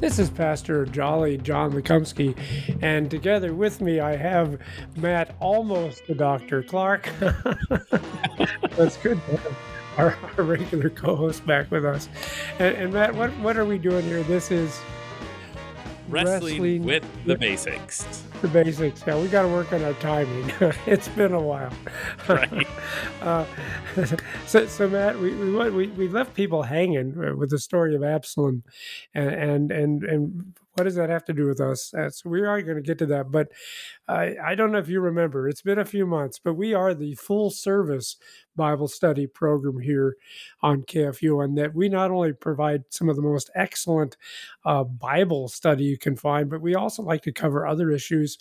This is Pastor Jolly John Lukomsky, and together with me I have Matt, almost the Dr. Clark. That's good. Our regular co-host back with us. And Matt, what are we doing here? This is Wrestling with the Basics. The basics. Yeah, we got to work on our timing. It's been a while. Right. So Matt, we left people hanging with the story of Absalom, and what does that have to do with us? So we are going to get to that, but I don't know if you remember. It's been a few months, but we are the full service Bible study program here on KFU, and that we not only provide some of the most excellent Bible study you can find, but we also like to cover other issues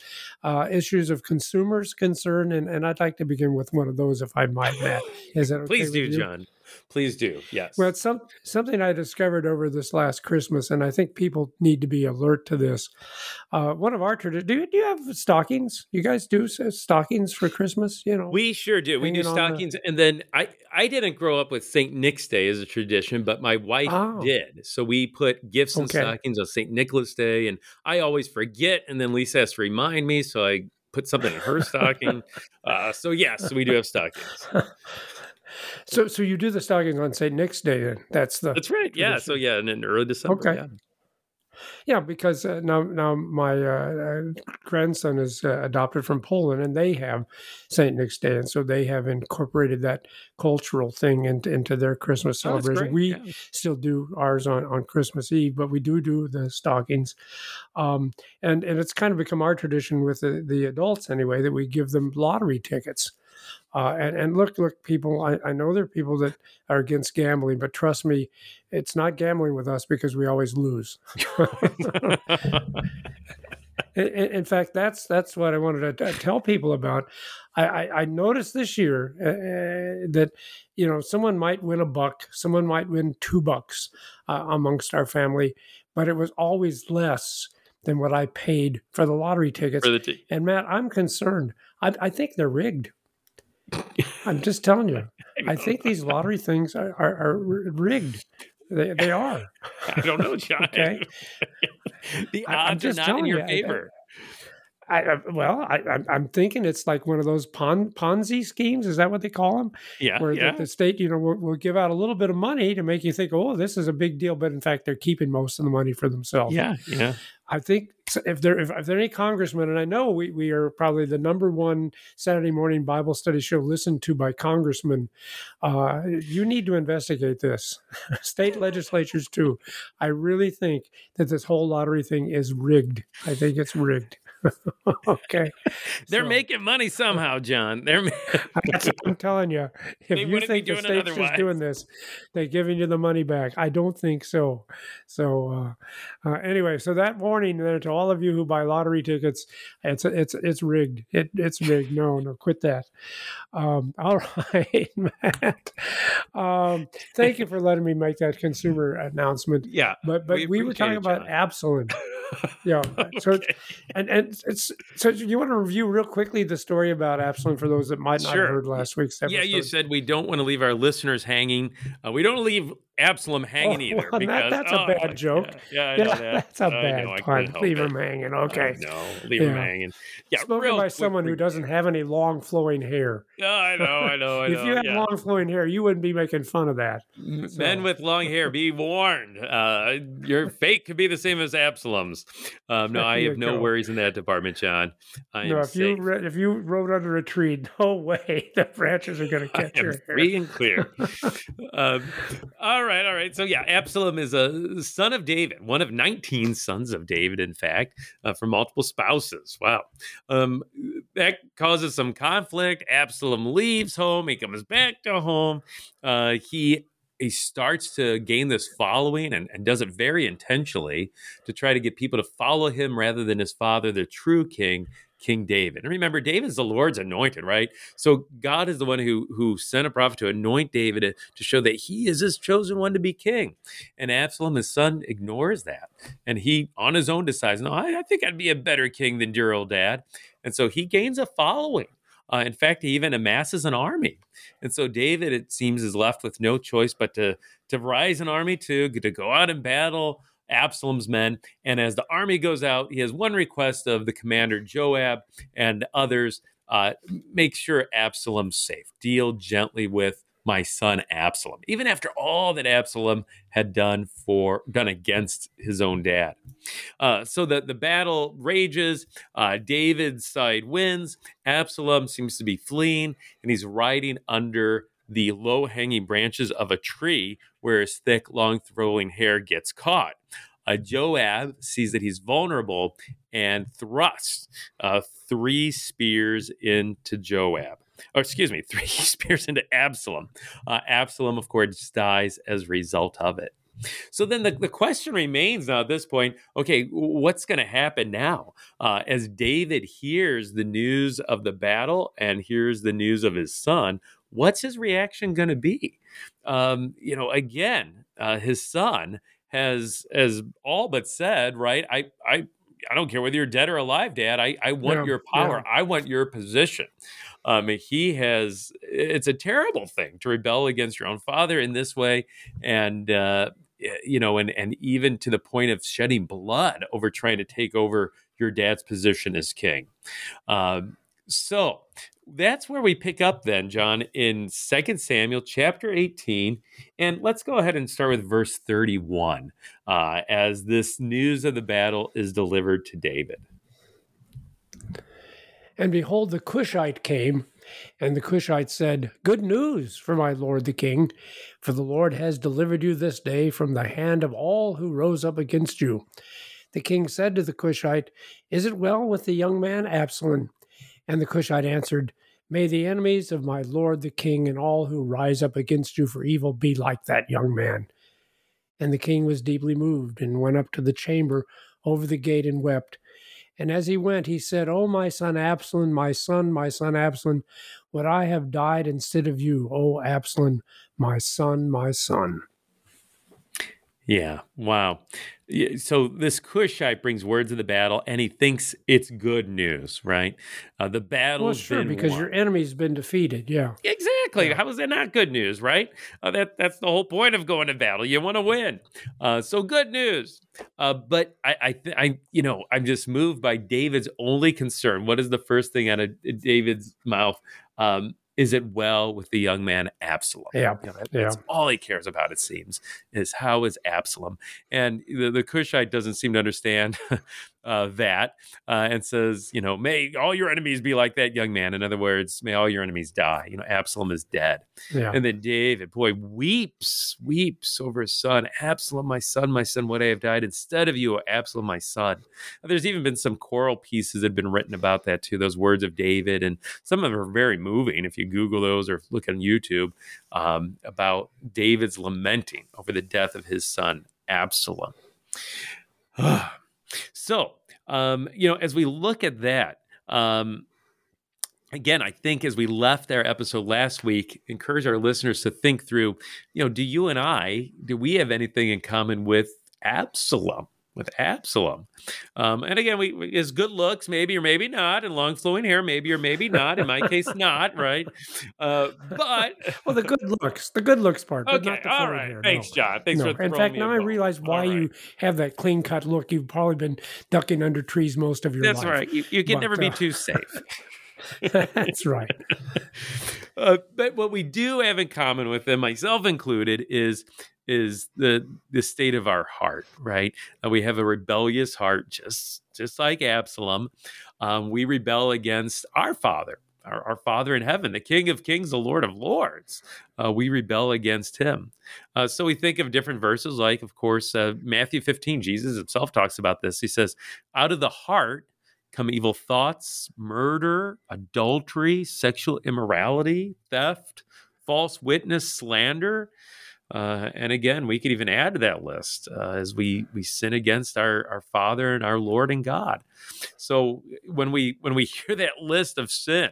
of consumers' concern, and I'd like to begin with one of those, if I might, Matt. Is that okay? Please do, John. Please do, yes. Well, it's something I discovered over this last Christmas, and I think people need to be alert to this. One of our traditions, do you have stockings? You guys do stockings for Christmas? You know, we sure do. We do stockings, and then I didn't grow up with St. Nick's Day as a tradition, but my wife did. So we put gifts and stockings on St. Nicholas Day, and I always forget, and then Lisa has to remind me, so I put something in her stocking. So yes, we do have stockings. So you do the stockings on St. Nick's Day, then? That's right. Yeah. Tradition. So yeah, and in early December. Okay. Yeah, because now my grandson is adopted from Poland, and they have St. Nick's Day, and so they have incorporated that cultural thing into their Christmas celebration. Great, we still do ours on Christmas Eve, but we do the stockings, and it's kind of become our tradition with the adults anyway that we give them lottery tickets. And look, people, I know there are people that are against gambling, but trust me, it's not gambling with us because we always lose. In fact, that's what I wanted to tell people about. I noticed this year that, you know, someone might win $1, someone might win $2 amongst our family, but it was always less than what I paid for the lottery tickets. And Matt, I'm concerned. I think they're rigged. I'm just telling you. I think these lottery things are rigged. They are. I don't know, John. Okay. The odds are not in your favor. I'm thinking it's like one of those Ponzi schemes. Is that what they call them? Yeah. Where the state, you know, will give out a little bit of money to make you think, oh, this is a big deal, but in fact, they're keeping most of the money for themselves. Yeah. Yeah. I think if there are any congressmen, and I know we are probably the number one Saturday morning Bible study show listened to by congressmen, you need to investigate this. State legislatures too. I really think that this whole lottery thing is rigged. I think it's rigged. Okay. They're making money somehow, John. I'm telling you, if you think the state's just doing this, they're giving you the money back. I don't think so. So anyway, so that warning there to all of you who buy lottery tickets, it's rigged. It's rigged. No, quit that. All right, Matt. Thank you for letting me make that consumer announcement. Yeah, but we were talking about Absalom. Yeah. So okay. So you want to review real quickly the story about Absalom for those that might not have heard last week's episode? Yeah, you said we don't want to leave our listeners hanging. We don't leave Absalom hanging either. Well, because, that's a bad joke. Yeah, I know that. That's a bad pun. Leave him hanging. Okay. No, leave him hanging. Yeah, spoken by someone who doesn't have any long flowing hair. Yeah, I know. If you had long flowing hair, you wouldn't be making fun of that. So. Men with long hair, be warned. Your fate could be the same as Absalom's. No, I have no worries in that department, John. Safe. If you rode under a tree, no way. The branches are going to catch your hair. Free and clear. All right. So yeah, Absalom is a son of David, one of 19 sons of David, in fact, from multiple spouses. Wow. That causes some conflict. Absalom leaves home. He comes back to home. He he starts to gain this following and does it very intentionally to try to get people to follow him rather than his father, the true king, King David. And remember, David is the Lord's anointed, right? So God is the one who sent a prophet to anoint David to show that he is his chosen one to be king. And Absalom, his son, ignores that. And he, on his own, decides, no, I think I'd be a better king than dear old dad. And so he gains a following. In fact, he even amasses an army. And so David, it seems, is left with no choice but to rise an army to go out and battle Absalom's men. And as the army goes out, he has one request of the commander Joab and others, make sure Absalom's safe. Deal gently with my son Absalom, even after all that Absalom had done against his own dad. So the battle rages, David's side wins, Absalom seems to be fleeing, and he's riding under the low-hanging branches of a tree where his thick, long, flowing hair gets caught. Joab sees that he's vulnerable and thrusts three spears into Joab. Or excuse me, three spears into Absalom. Absalom, of course, dies as a result of it. So then the question remains now at this point, okay, what's going to happen now? As David hears the news of the battle and hears the news of his son, what's his reaction going to be? His son has all but said, right, I don't care whether you're dead or alive, Dad. I want your power. Yeah. I want your position. It's a terrible thing to rebel against your own father in this way. And even to the point of shedding blood over trying to take over your dad's position as king. So that's where we pick up then, John, in 2 Samuel chapter 18. And let's go ahead and start with verse 31 as this news of the battle is delivered to David. And behold, the Cushite came, and the Cushite said, "Good news for my lord the king, for the Lord has delivered you this day from the hand of all who rose up against you." The king said to the Cushite, "Is it well with the young man Absalom?" And the Cushite answered, "May the enemies of my lord the king and all who rise up against you for evil be like that young man." And the king was deeply moved and went up to the chamber over the gate and wept. And as he went, he said, "O my son Absalom, would I have died instead of you, O Absalom, my son, my son." Yeah, wow. So this Cushite brings words of the battle, and he thinks it's good news, right? The battle has been won. Well, sure, because your enemy's been defeated, yeah. Exactly. Yeah. How is that not good news, right? That's the whole point of going to battle. You want to win. So good news. But I'm just moved by David's only concern. What is the first thing out of David's mouth? Is it well with the young man Absalom? Yeah, that's all he cares about, it seems, is how is Absalom? And the Cushite doesn't seem to understand that and says, may all your enemies be like that young man. In other words, may all your enemies die. Absalom is dead. Yeah. And then David, boy, weeps over his son. "Absalom, my son, would I have died instead of you, Absalom, my son." There's even been some choral pieces that have been written about that too, those words of David. And some of them are very moving. If you Google those or look on YouTube, about David's lamenting over the death of his son, Absalom. So, as we look at that, again, I think as we left our episode last week, encourage our listeners to think through, do we have anything in common with Absalom? With Absalom. And again, his good looks, maybe or maybe not, and long flowing hair, maybe or maybe not. In my case, not, right? But... Well, the good looks part, but okay, not the flowing all right. hair. Thanks, John. Thanks for throwing me. In fact, now I realize why you have that clean-cut look. You've probably been ducking under trees most of your life. That's right. You can never be too safe. That's right. But what we do have in common with them, myself included, is the state of our heart, right? We have a rebellious heart, just like Absalom. We rebel against our Father, our Father in heaven, the King of kings, the Lord of lords. We rebel against him. So we think of different verses like, of course, Matthew 15, Jesus himself talks about this. He says, out of the heart come evil thoughts, murder, adultery, sexual immorality, theft, false witness, slander. And again, we could even add to that list as we sin against our Father and our Lord and God. So when we hear that list of sin,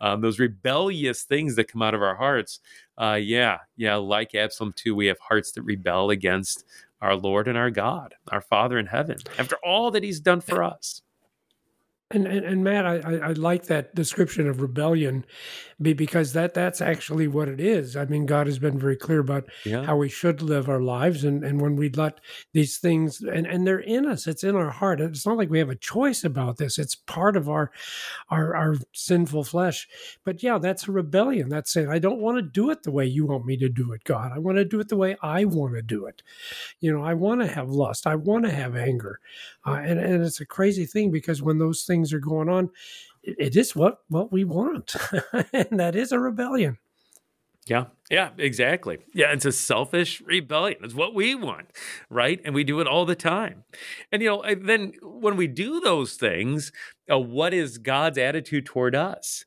those rebellious things that come out of our hearts, like Absalom too, we have hearts that rebel against our Lord and our God, our Father in heaven, after all that He's done for us. And Matt, I like that description of rebellion because that's actually what it is. I mean, God has been very clear about how we should live our lives. And when we let these things, and they're in us, it's in our heart. It's not like we have a choice about this. It's part of our sinful flesh. But yeah, that's a rebellion. That's saying, I don't want to do it the way you want me to do it, God. I want to do it the way I want to do it. I want to have lust. I want to have anger. And it's a crazy thing because when those things are going on, it is what we want. And that is a rebellion. Yeah, exactly. Yeah, it's a selfish rebellion. It's what we want, right? And we do it all the time. And, then when we do those things, what is God's attitude toward us?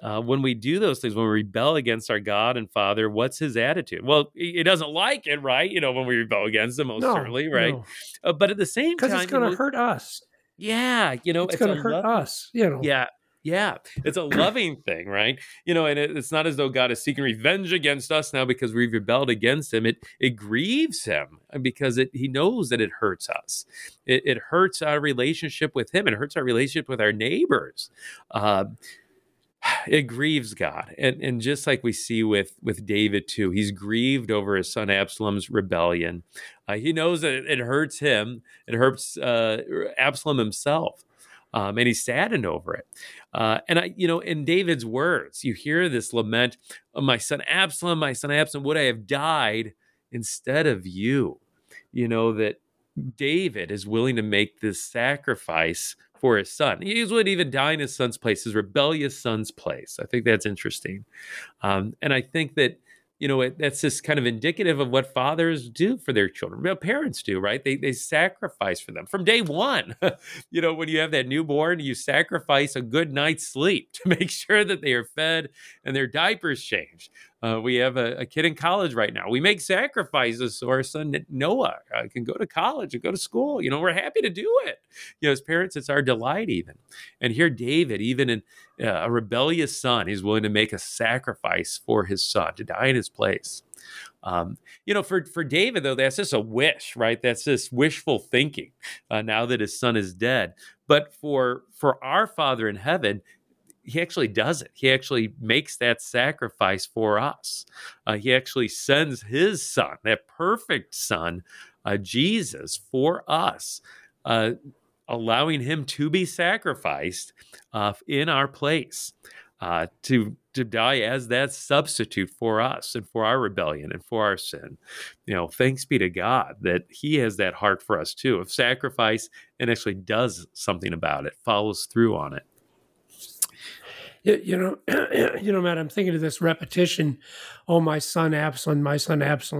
When we do those things, when we rebel against our God and Father, what's His attitude? Well, He doesn't like it, right? When we rebel against Him, certainly, right? No. But at the same time— because it's going to hurt us. Yeah, it's going to hurt us, Yeah, it's a loving thing, right? And it's not as though God is seeking revenge against us now because we've rebelled against Him. It grieves Him because He knows that it hurts us. It hurts our relationship with Him. It hurts our relationship with our neighbors. It grieves God. And just like we see with David too, he's grieved over his son Absalom's rebellion. He knows that it hurts him. It hurts Absalom himself. And he's saddened over it. And in David's words, you hear this lament, oh, my son Absalom, would I have died instead of you? That David is willing to make this sacrifice for his son. He wouldn't even die in his son's place, his rebellious son's place. I think that's interesting. And I think that, that's just kind of indicative of what fathers do for their children. Well, parents do, right? They sacrifice for them from day one. When you have that newborn, you sacrifice a good night's sleep to make sure that they are fed and their diapers changed. We have a kid in college right now. We make sacrifices so our son Noah can go to college and go to school. We're happy to do it. As parents, it's our delight even. And here David, even in a rebellious son, he's willing to make a sacrifice for his son to die in his place. For David, though, that's just a wish, right? That's just wishful thinking now that his son is dead. But for our Father in heaven, He actually does it. He actually makes that sacrifice for us. He actually sends His Son, that perfect Son, Jesus, for us, allowing Him to be sacrificed in our place, to die as that substitute for us and for our rebellion and for our sin. Thanks be to God that He has that heart for us too, of sacrifice, and actually does something about it, follows through on it. Matt, I'm thinking of this repetition. Oh, my son Absalom.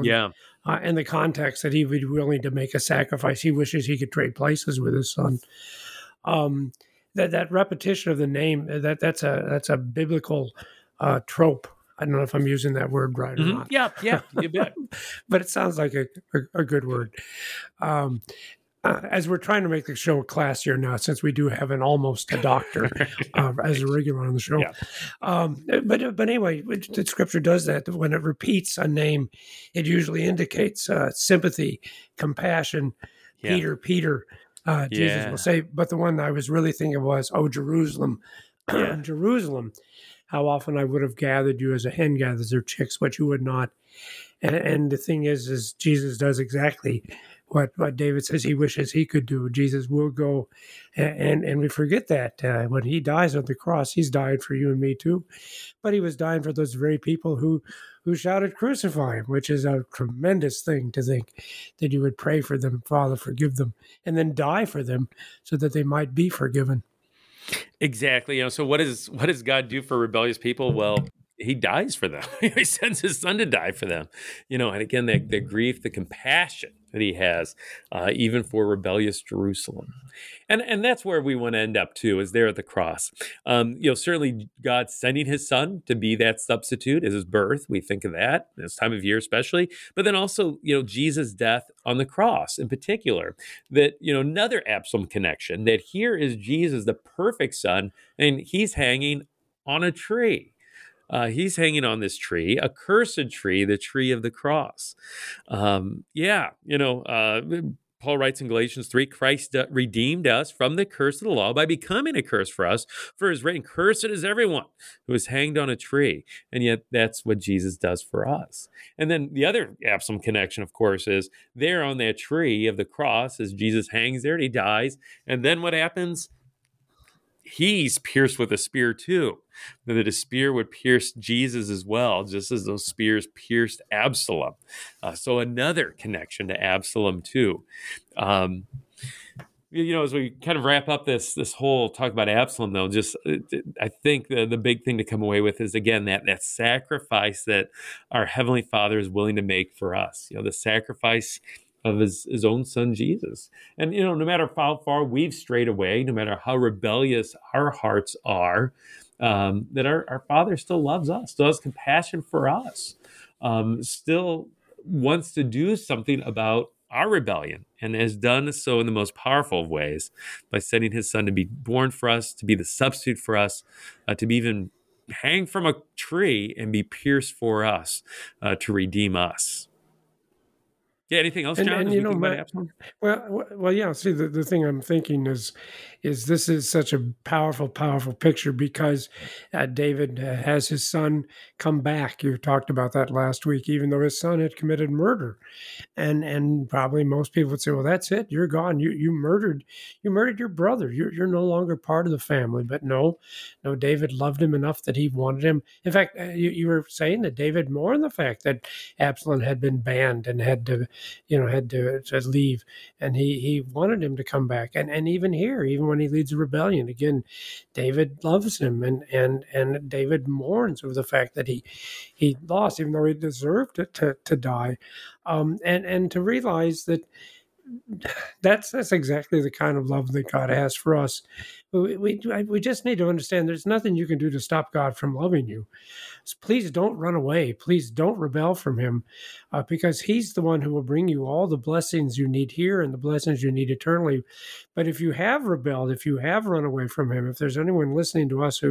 Yeah. And the context that he would be willing to make a sacrifice. He wishes he could trade places with his son. That repetition of the name, that's a biblical trope. I don't know if I'm using that word right or not. Yeah, you bet. But it sounds like a good word. As we're trying to make the show classier now, since we do have an almost a doctor as a regular on the show. Yeah. But anyway, the Scripture does that. When it repeats a name, it usually indicates sympathy, compassion. Yeah. Peter, Jesus will say. But the one I was really thinking was, oh, Jerusalem, Jerusalem, how often I would have gathered you as a hen gathers her chicks, but you would not. And the thing is Jesus does exactly what David says he wishes he could do. Jesus will go, and we forget that when He dies on the cross, He's died for you and me too. But He was dying for those very people who shouted, crucify Him, which is a tremendous thing to think that you would pray for them, Father, forgive them, and then die for them so that they might be forgiven. Exactly. So what does God do for rebellious people? Well, he dies for them. He sends his son to die for them. You know, and again, the grief, the compassion that he has, even for rebellious Jerusalem. And that's where we want to end up too, is there at the cross. You know, certainly God sending his son to be that substitute is his birth. We think of that this time of year, especially, but then also, you know, Jesus' death on the cross in particular, that, you know, another Absalom connection, that here is Jesus, the perfect son, and he's hanging on a tree. He's hanging on this tree, a cursed tree, the tree of the cross. Paul writes in Galatians 3, Christ redeemed us from the curse of the law by becoming a curse for us. For it is written, cursed is everyone who is hanged on a tree. And yet that's what Jesus does for us. And then the other Absalom connection, of course, is there on that tree of the cross as Jesus hangs there and he dies. And then what happens? He's pierced with a spear too, that a spear would pierce Jesus as well, just as those spears pierced Absalom. So another connection to Absalom too. You know, as we kind of wrap up this whole talk about Absalom, though, just I think the big thing to come away with is, again, that sacrifice that our Heavenly Father is willing to make for us. You know, the sacrifice of his own son, Jesus. And, you know, no matter how far we've strayed away, no matter how rebellious our hearts are, that our Father still loves us, still has compassion for us, still wants to do something about our rebellion, and has done so in the most powerful of ways by sending his son to be born for us, to be the substitute for us, to be even hanged from a tree and be pierced for us, to redeem us. Yeah, anything else, John? And you know, yeah. See, the thing I'm thinking is this is such a powerful, powerful picture, because David has his son come back. You talked about that last week, even though his son had committed murder, and probably most people would say, well, that's it, you're gone, you murdered your brother, you're no longer part of the family. But no, David loved him enough that he wanted him. In fact, you were saying that David mourned the fact that Absalom had been banned and had to leave, and he wanted him to come back. And even here, even when he leads a rebellion, again, David loves him, and David mourns over the fact that he lost, even though he deserved it to die, and to realize that that's exactly the kind of love that God has for us. We just need to understand there's nothing you can do to stop God from loving you. So please don't run away. Please don't rebel from him, because he's the one who will bring you all the blessings you need here and the blessings you need eternally. But if you have rebelled, if you have run away from him, if there's anyone listening to us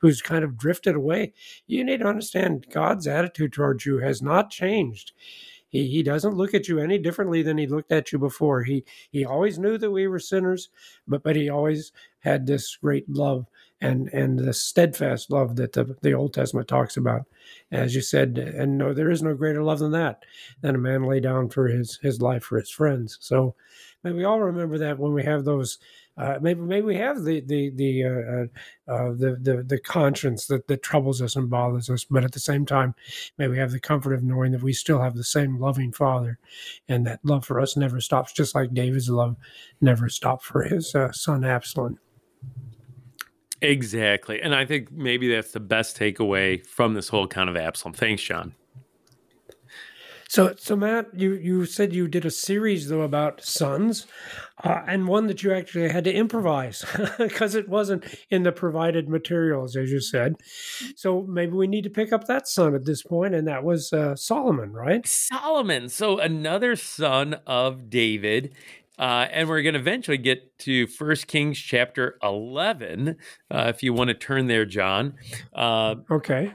who's kind of drifted away, you need to understand God's attitude towards you has not changed. He doesn't look at you any differently than he looked at you before. He always knew that we were sinners, but he always had this great love and the steadfast love that the Old Testament talks about. As you said, and no, there is no greater love than that, than a man lay down for his life for his friends. So may we all remember that when we have those. Maybe we have the conscience that troubles us and bothers us, but at the same time, may we have the comfort of knowing that we still have the same loving Father, and that love for us never stops, just like David's love never stopped for his son Absalom. Exactly, and I think maybe that's the best takeaway from this whole account of Absalom. Thanks, Sean. So Matt, you said you did a series, though, about sons, and one that you actually had to improvise because it wasn't in the provided materials, as you said. So maybe we need to pick up that son at this point, and that was Solomon, right? Solomon. So another son of David. And we're going to eventually get to 1 Kings chapter 11, if you want to turn there, John. Okay.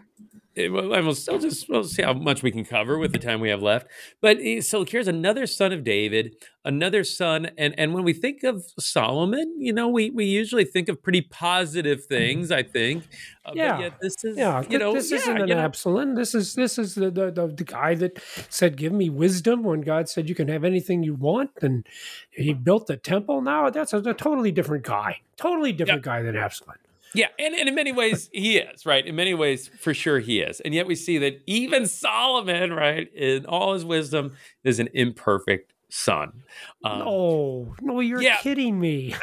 We'll see how much we can cover with the time we have left. But so here's another son of David, another son. And when we think of Solomon, you know, we usually think of pretty positive things, I think. But yet this is, isn't an Absalom. This is the guy that said, give me wisdom, when God said you can have anything you want. And he built the temple. Now that's a totally different guy. Totally different guy than Absalom. Yeah, and in many ways he is, right? In many ways, for sure he is. And yet we see that even Solomon, right, in all his wisdom, is an imperfect son. No, you're kidding me.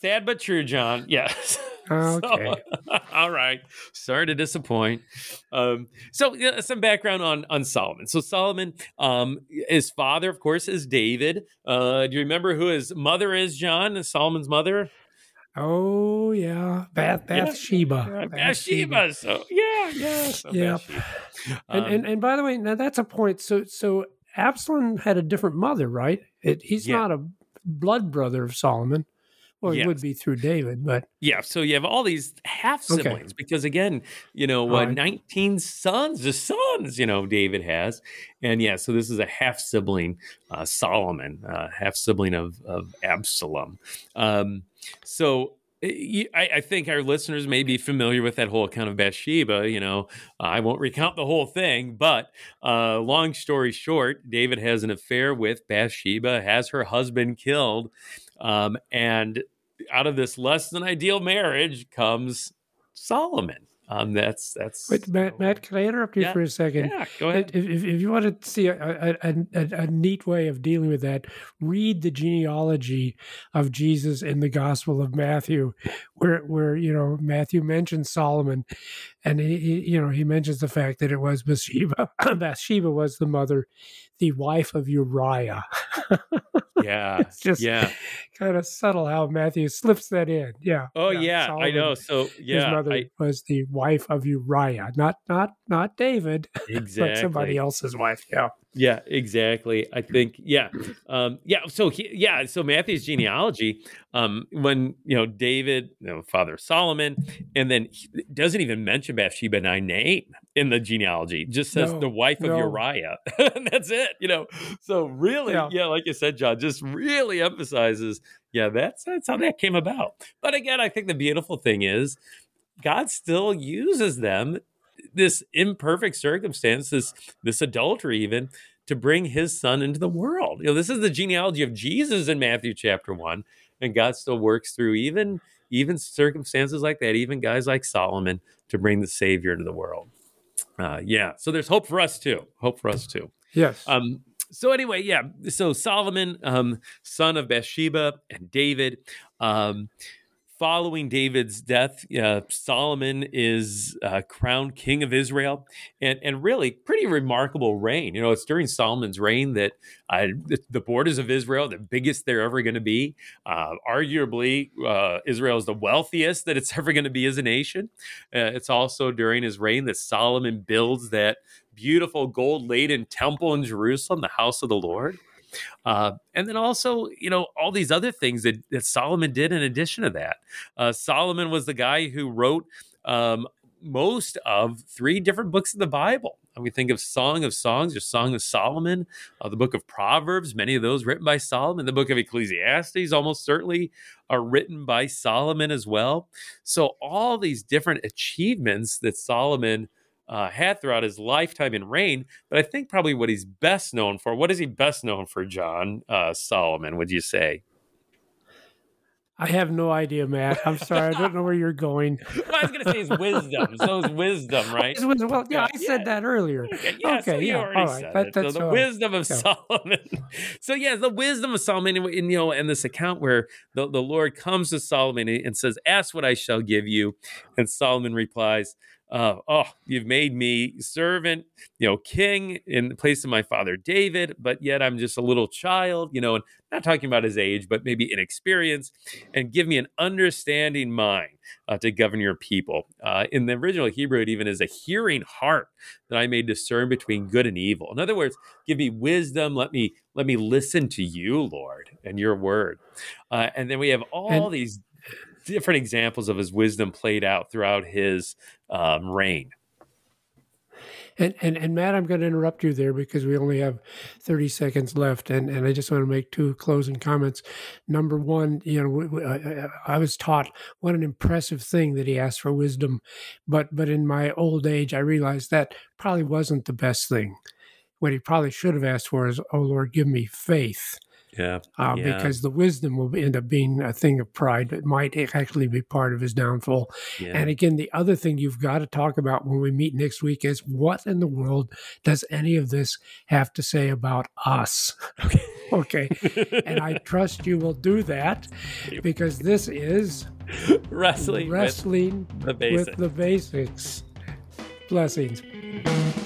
Sad but true, John. Yes. Okay. So, all right. Sorry to disappoint. So some background on Solomon. So Solomon, his father, of course, is David. Do you remember who his mother is, John? Solomon's mother? Oh, yeah. Bathsheba. Yeah. Bathsheba. So, yeah. So yeah. And by the way, now that's a point. So Absalom had a different mother, right? He's not a blood brother of Solomon. Well, it would be through David, but... Yeah, so you have all these half-siblings, because again, 19 sons, David has. And so this is a half-sibling, Solomon, half-sibling of Absalom. I think our listeners may be familiar with that whole account of Bathsheba. I won't recount the whole thing, but long story short, David has an affair with Bathsheba, has her husband killed, and out of this less than ideal marriage comes Solomon. That's. Wait, Matt, can I interrupt you for a second? Yeah, go ahead. If you want to see a neat way of dealing with that, read the genealogy of Jesus in the Gospel of Matthew, where Matthew mentions Solomon, and he mentions the fact that it was Bathsheba. Bathsheba was the mother, the wife of Uriah. Yeah, it's just kind of subtle how Matthew slips that in. Yeah. Oh yeah, Solomon, I know. So his mother was the wife of Uriah, not David, exactly. But somebody else's wife. Yeah. Yeah, exactly. I think. Yeah. So Matthew's genealogy, when David, father Solomon, and then he doesn't even mention Bathsheba by name in the genealogy. Just says the wife of Uriah. And that's it. So really, like you said, John, just really emphasizes. Yeah, that's how that came about. But again, I think the beautiful thing is God still uses them. This imperfect circumstance, this adultery even, to bring his son into the world. This is the genealogy of Jesus in Matthew chapter 1, and God still works through even circumstances like that, even guys like Solomon, to bring the Savior into the world. So there's hope for us too. Yes. So anyway, so Solomon, son of Bathsheba, and David, following David's death, Solomon is crowned king of Israel, and really pretty remarkable reign. It's during Solomon's reign that the borders of Israel, the biggest they're ever going to be. Arguably, Israel is the wealthiest that it's ever going to be as a nation. It's also during his reign that Solomon builds that beautiful gold-laden temple in Jerusalem, the house of the Lord. And then also, all these other things that Solomon did in addition to that. Solomon was the guy who wrote most of 3 different books of the Bible. And we think of Song of Songs or Song of Solomon, the book of Proverbs, many of those written by Solomon. The book of Ecclesiastes almost certainly are written by Solomon as well. So all these different achievements that Solomon had throughout his lifetime in reign, but I think probably what he's best known for. What is he best known for, John? Solomon, would you say? I have no idea, Matt. I'm sorry. I don't know where you're going. Well, I was going to say his wisdom. So his wisdom, right? His wisdom. Well, yeah, I said that earlier. Wisdom of Solomon. So yeah, the wisdom of Solomon, and this account where the Lord comes to Solomon and says, "Ask what I shall give you," and Solomon replies, you've made me servant, king in the place of my father David, but yet I'm just a little child, and not talking about his age, but maybe inexperience, and give me an understanding mind to govern your people. In the original Hebrew, it even is a hearing heart that I may discern between good and evil. In other words, give me wisdom. Let me listen to you, Lord, and your word. And then we have these different examples of his wisdom played out throughout his reign. And Matt, I'm going to interrupt you there because we only have 30 seconds left, and I just want to make 2 closing comments. Number one, I was taught what an impressive thing that he asked for wisdom, but in my old age, I realized that probably wasn't the best thing. What he probably should have asked for is, "Oh Lord, give me faith." Yeah. Because the wisdom will end up being a thing of pride that might actually be part of his downfall. Yeah. And again, the other thing you've got to talk about when we meet next week is what in the world does any of this have to say about us? Okay. And I trust you will do that because this is Wrestling with the Basics. Blessings.